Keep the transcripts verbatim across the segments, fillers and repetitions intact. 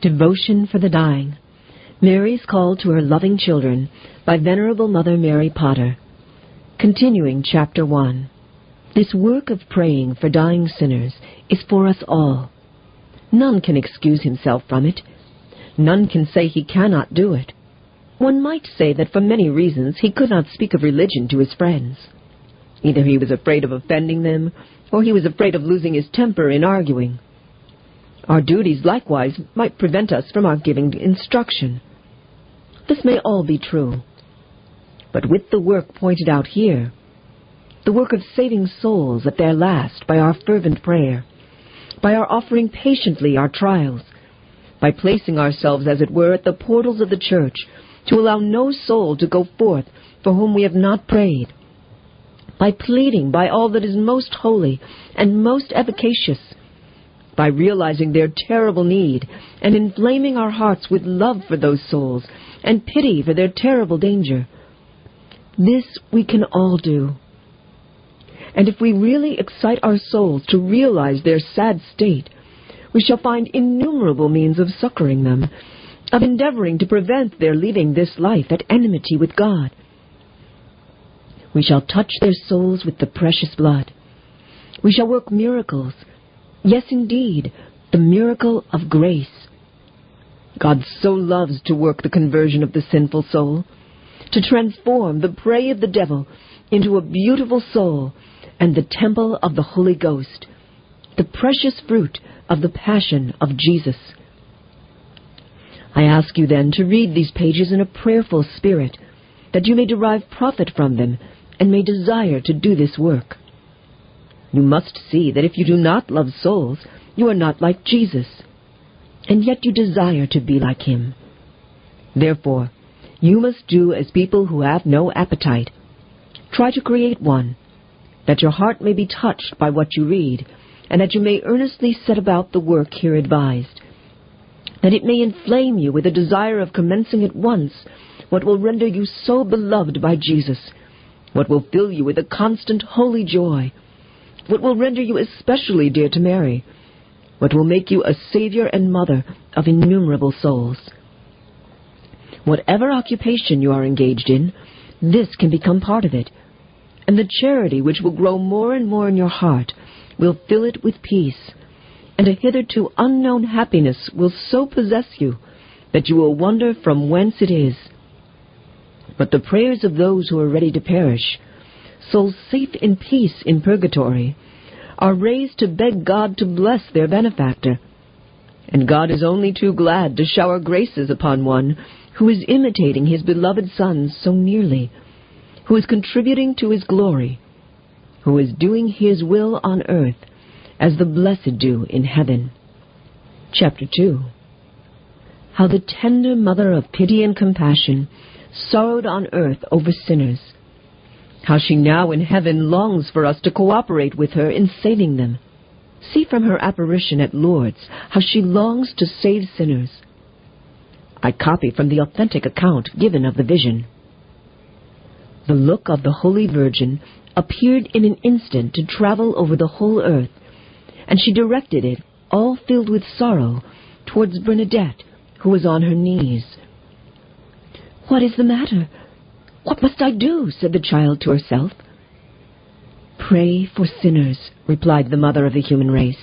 Devotion for the Dying, Mary's Call to Her Loving Children by Venerable Mother Mary Potter. Continuing Chapter one. This work of praying for dying sinners is for us all. None can excuse himself from it. None can say he cannot do it. One might say that for many reasons he could not speak of religion to his friends. Either he was afraid of offending them, or he was afraid of losing his temper in arguing. Our duties, likewise, might prevent us from our giving instruction. This may all be true. But with the work pointed out here, the work of saving souls at their last by our fervent prayer, by our offering patiently our trials, by placing ourselves, as it were, at the portals of the church, to allow no soul to go forth for whom we have not prayed, by pleading by all that is most holy and most efficacious, by realizing their terrible need and inflaming our hearts with love for those souls and pity for their terrible danger. This we can all do. And if we really excite our souls to realize their sad state, we shall find innumerable means of succoring them, of endeavoring to prevent their leaving this life at enmity with God. We shall touch their souls with the precious blood. We shall work miracles. Yes, indeed, the miracle of grace. God so loves to work the conversion of the sinful soul, to transform the prey of the devil into a beautiful soul and the temple of the Holy Ghost, the precious fruit of the passion of Jesus. I ask you, then, to read these pages in a prayerful spirit, that you may derive profit from them and may desire to do this work. You must see that if you do not love souls, you are not like Jesus, and yet you desire to be like him. Therefore, you must do as people who have no appetite. Try to create one, that your heart may be touched by what you read, and that you may earnestly set about the work here advised, that it may inflame you with a desire of commencing at once what will render you so beloved by Jesus, what will fill you with a constant holy joy, what will render you especially dear to Mary, what will make you a savior and mother of innumerable souls. Whatever occupation you are engaged in, this can become part of it, and the charity which will grow more and more in your heart will fill it with peace, and a hitherto unknown happiness will so possess you that you will wonder from whence it is. But the prayers of those who are ready to perish, souls safe in peace in purgatory, are raised to beg God to bless their benefactor. And God is only too glad to shower graces upon one who is imitating his beloved Son so nearly, who is contributing to his glory, who is doing his will on earth as the blessed do in heaven. Chapter two. How the tender mother of pity and compassion sorrowed on earth over sinners, how she now in heaven longs for us to cooperate with her in saving them. See from her apparition at Lourdes how she longs to save sinners. I copy from the authentic account given of the vision. The look of the Holy Virgin appeared in an instant to travel over the whole earth, and she directed it, all filled with sorrow, towards Bernadette, who was on her knees. "What is the matter? What must I do?" said the child to herself. "Pray for sinners," replied the mother of the human race.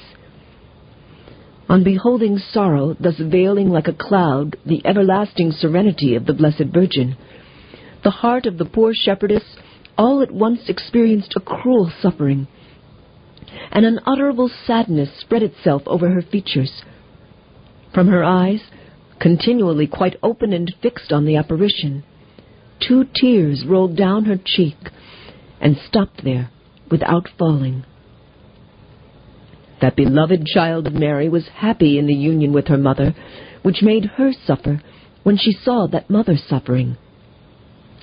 On beholding sorrow thus veiling like a cloud the everlasting serenity of the Blessed Virgin, the heart of the poor shepherdess all at once experienced a cruel suffering, and an unutterable sadness spread itself over her features. From her eyes, continually quite open and fixed on the apparition, two tears rolled down her cheek and stopped there without falling. That beloved child of Mary was happy in the union with her mother, which made her suffer when she saw that mother suffering.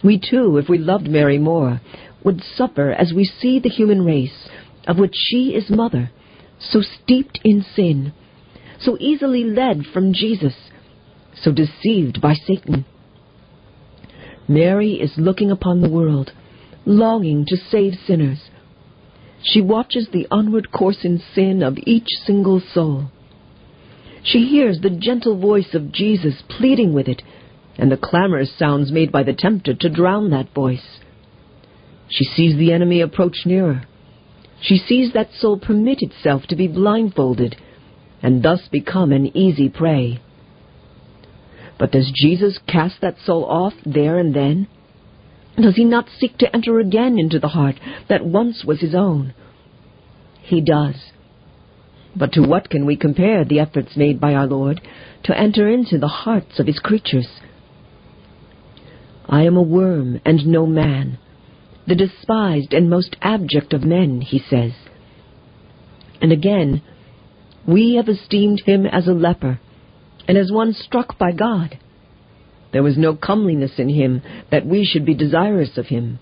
We too, if we loved Mary more, would suffer as we see the human race, of which she is mother, so steeped in sin, so easily led from Jesus, so deceived by Satan. Mary is looking upon the world, longing to save sinners. She watches the onward course in sin of each single soul. She hears the gentle voice of Jesus pleading with it, and the clamorous sounds made by the tempter to drown that voice. She sees the enemy approach nearer. She sees that soul permit itself to be blindfolded, and thus become an easy prey. But does Jesus cast that soul off there and then? Does he not seek to enter again into the heart that once was his own? He does. But to what can we compare the efforts made by our Lord to enter into the hearts of his creatures? I am a worm and no man, the despised and most abject of men, he says. And again, we have esteemed him as a leper, and as one struck by God. There was no comeliness in him that we should be desirous of him.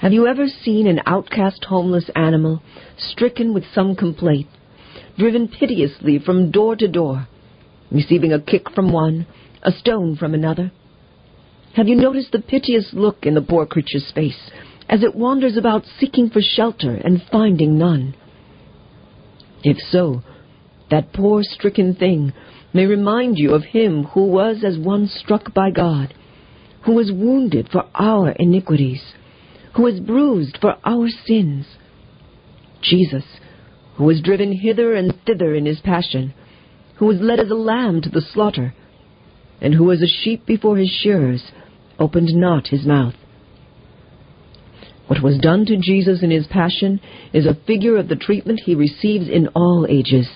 Have you ever seen an outcast homeless animal, stricken with some complaint, driven piteously from door to door, receiving a kick from one, a stone from another? Have you noticed the piteous look in the poor creature's face, as it wanders about seeking for shelter and finding none? If so, that poor stricken thing may remind you of him who was as one struck by God, who was wounded for our iniquities, who was bruised for our sins. Jesus, who was driven hither and thither in his passion, who was led as a lamb to the slaughter, and who as a sheep before his shearers opened not his mouth. What was done to Jesus in his passion is a figure of the treatment he receives in all ages.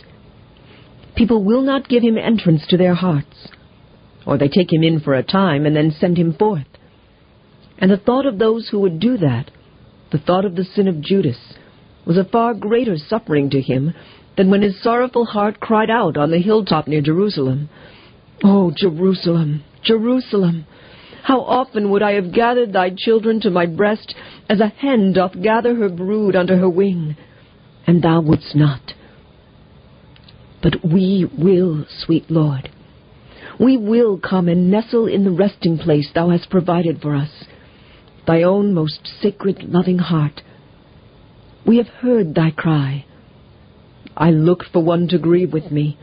People will not give him entrance to their hearts, or they take him in for a time and then send him forth. And the thought of those who would do that, the thought of the sin of Judas, was a far greater suffering to him than when his sorrowful heart cried out on the hilltop near Jerusalem, "Oh, Jerusalem, Jerusalem, how often would I have gathered thy children to my breast, as a hen doth gather her brood under her wing, and thou wouldst not." But we will, sweet Lord. We will come and nestle in the resting place thou hast provided for us, thy own most sacred loving heart. We have heard thy cry. I looked for one to grieve with me,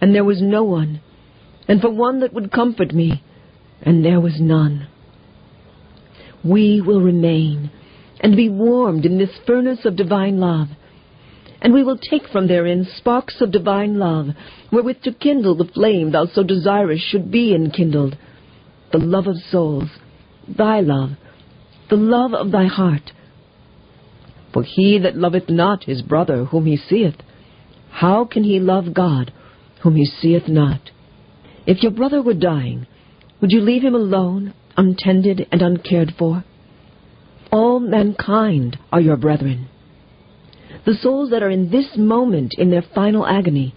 and there was no one, and for one that would comfort me, and there was none. We will remain and be warmed in this furnace of divine love, and we will take from therein sparks of divine love, wherewith to kindle the flame thou so desirest should be enkindled, the love of souls, thy love, the love of thy heart. For he that loveth not his brother whom he seeth, how can he love God whom he seeth not? If your brother were dying, would you leave him alone, untended and uncared for? All mankind are your brethren. The souls that are in this moment in their final agony,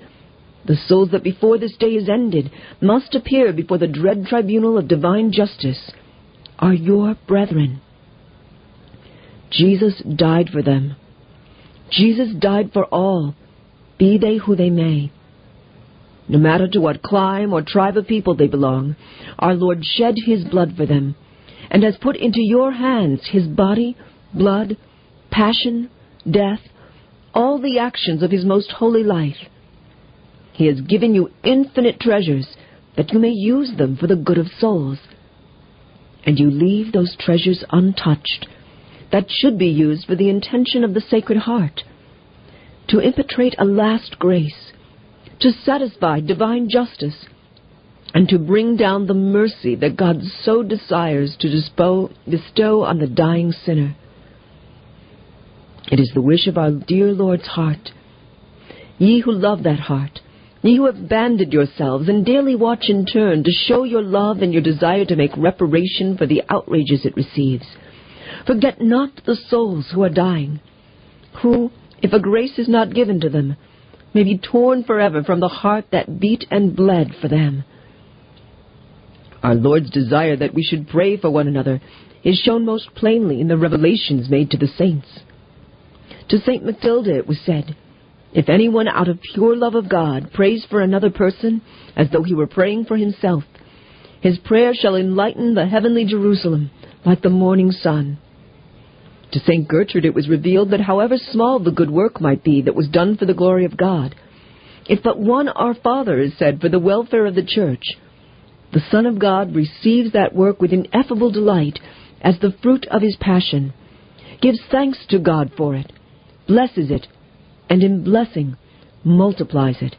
the souls that before this day is ended must appear before the dread tribunal of divine justice, are your brethren. Jesus died for them. Jesus died for all, be they who they may. No matter to what clime or tribe of people they belong, our Lord shed his blood for them, and has put into your hands his body, blood, passion, death, all the actions of his most holy life. He has given you infinite treasures, that you may use them for the good of souls. And you leave those treasures untouched, that should be used for the intention of the Sacred Heart, to impetrate a last grace, to satisfy divine justice, and to bring down the mercy that God so desires to bestow on the dying sinner. It is the wish of our dear Lord's heart. Ye who love that heart, ye who have banded yourselves and daily watch in turn to show your love and your desire to make reparation for the outrages it receives, forget not the souls who are dying, who, if a grace is not given to them, may be torn forever from the heart that beat and bled for them. Our Lord's desire that we should pray for one another is shown most plainly in the revelations made to the saints. To Saint Matilda it was said, "If anyone out of pure love of God prays for another person, as though he were praying for himself, his prayer shall enlighten the heavenly Jerusalem like the morning sun." To Saint Gertrude it was revealed that however small the good work might be that was done for the glory of God, is but one Our Father is said for the welfare of the Church. The Son of God receives that work with ineffable delight as the fruit of his passion, gives thanks to God for it, blesses it, and in blessing multiplies it.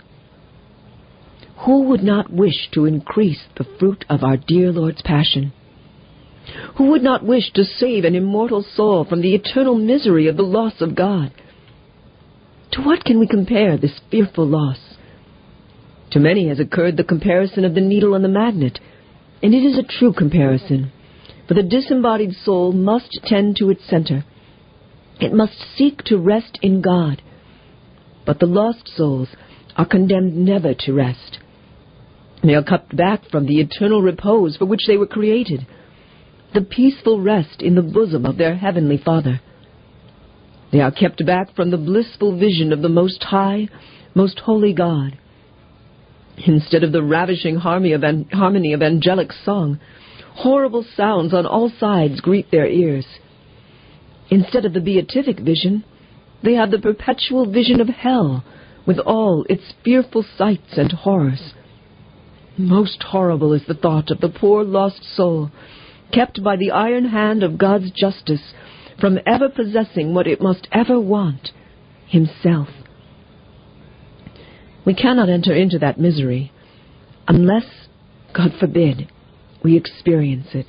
Who would not wish to increase the fruit of our dear Lord's passion? Who would not wish to save an immortal soul from the eternal misery of the loss of God? To what can we compare this fearful loss? To many has occurred the comparison of the needle and the magnet, and it is a true comparison, for the disembodied soul must tend to its center. It must seek to rest in God. But the lost souls are condemned never to rest. They are kept back from the eternal repose for which they were created, the peaceful rest in the bosom of their Heavenly Father. They are kept back from the blissful vision of the Most High, Most Holy God. Instead of the ravishing harmony of, an- harmony of angelic song, horrible sounds on all sides greet their ears. Instead of the beatific vision, they have the perpetual vision of hell, with all its fearful sights and horrors. Most horrible is the thought of the poor lost soul, kept by the iron hand of God's justice, from ever possessing what it must ever want, himself. We cannot enter into that misery unless, God forbid, we experience it.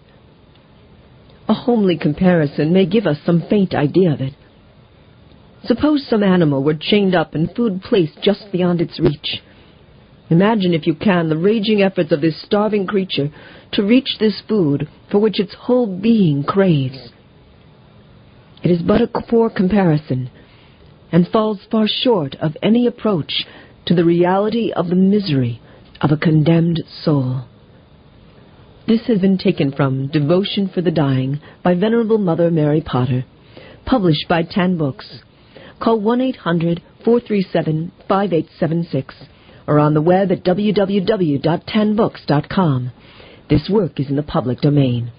A homely comparison may give us some faint idea of it. Suppose some animal were chained up and food placed just beyond its reach. Imagine, if you can, the raging efforts of this starving creature to reach this food for which its whole being craves. It is but a poor comparison, and falls far short of any approach to the reality of the misery of a condemned soul. This has been taken from Devotion for the Dying by Venerable Mother Mary Potter, published by Tan Books. Call one eight hundred, four three seven, five eight seven six or on the web at w w w dot tan books dot com. This work is in the public domain.